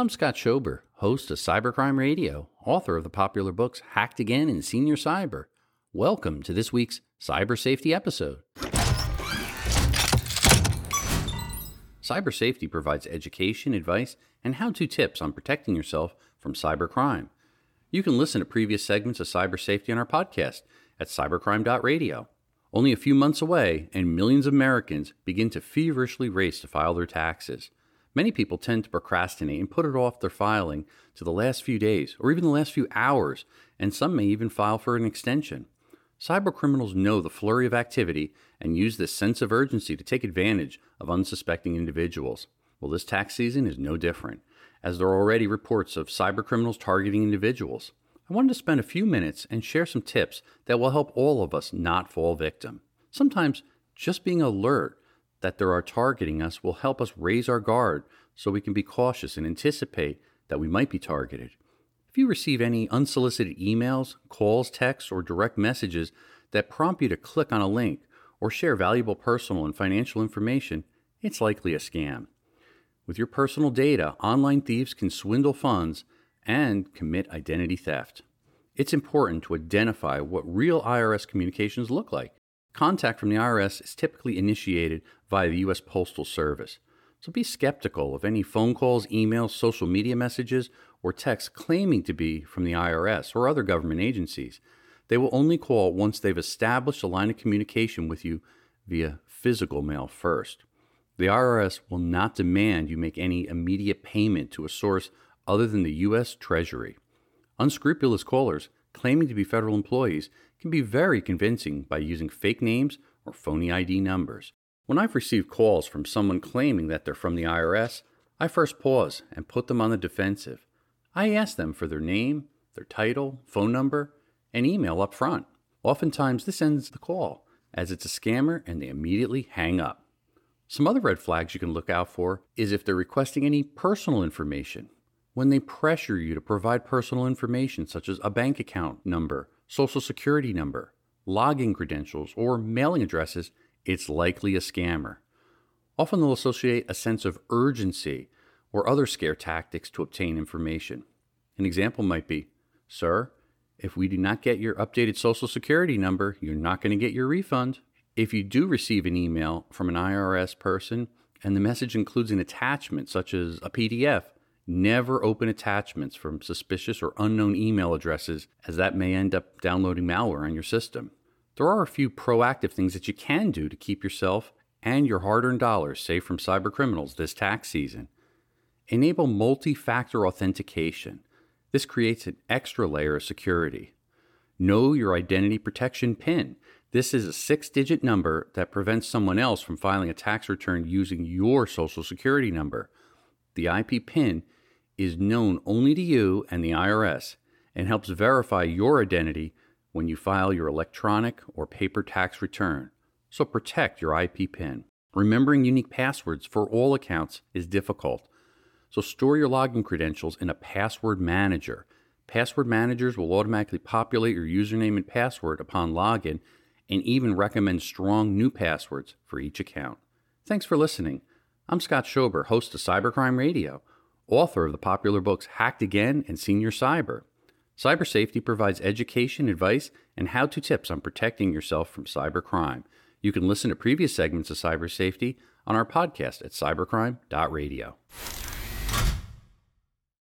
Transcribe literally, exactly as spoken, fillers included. I'm Scott Schober, host of Cybercrime Radio, author of the popular books Hacked Again and Senior Cyber. Welcome to this week's Cyber Safety episode. Cyber Safety provides education, advice, and how-to tips on protecting yourself from cybercrime. You can listen to previous segments of Cyber Safety on our podcast at cybercrime dot radio. Only a few months away, and millions of Americans begin to feverishly race to file their taxes. Many people tend to procrastinate and put it off their filing to the last few days or even the last few hours, and some may even file for an extension. Cybercriminals know the flurry of activity and use this sense of urgency to take advantage of unsuspecting individuals. Well, this tax season is no different, as there are already reports of cybercriminals targeting individuals. I wanted to spend a few minutes and share some tips that will help all of us not fall victim. Sometimes just being alert that there are targeting us will help us raise our guard so we can be cautious and anticipate that we might be targeted. If you receive any unsolicited emails, calls, texts, or direct messages that prompt you to click on a link or share valuable personal and financial information, it's likely a scam. With your personal data, online thieves can swindle funds and commit identity theft. It's important to identify what real I R S communications look like. Contact from the I R S is typically initiated via the U S Postal Service, so be skeptical of any phone calls, emails, social media messages, or texts claiming to be from the I R S or other government agencies. They will only call once they've established a line of communication with you via physical mail first. The I R S will not demand you make any immediate payment to a source other than the U S Treasury. Unscrupulous callers claiming to be federal employees can be very convincing by using fake names or phony I D numbers. When I've received calls from someone claiming that they're from the I R S, I first pause and put them on the defensive. I ask them for their name, their title, phone number, and email up front. Oftentimes, this ends the call, as it's a scammer and they immediately hang up. Some other red flags you can look out for is if they're requesting any personal information. When they pressure you to provide personal information such as a bank account number, social security number, login credentials, or mailing addresses, it's likely a scammer. Often they'll associate a sense of urgency or other scare tactics to obtain information. An example might be, "Sir, if we do not get your updated social security number, you're not going to get your refund." If you do receive an email from an I R S person and the message includes an attachment such as a P D F, never open attachments from suspicious or unknown email addresses, as that may end up downloading malware on your system. There are a few proactive things that you can do to keep yourself and your hard-earned dollars safe from cybercriminals this tax season. Enable multi-factor authentication. This creates an extra layer of security. Know your identity protection PIN. This is a six-digit number that prevents someone else from filing a tax return using your social security number. The I P PIN is known only to you and the I R S and helps verify your identity when you file your electronic or paper tax return. So protect your I P PIN. Remembering unique passwords for all accounts is difficult, so store your login credentials in a password manager. Password managers will automatically populate your username and password upon login and even recommend strong new passwords for each account. Thanks for listening. I'm Scott Schober, host of Cybercrime Radio, author of the popular books Hacked Again and Senior Cyber. Cyber Safety provides education, advice, and how-to tips on protecting yourself from cybercrime. You can listen to previous segments of Cyber Safety on our podcast at cybercrime dot radio.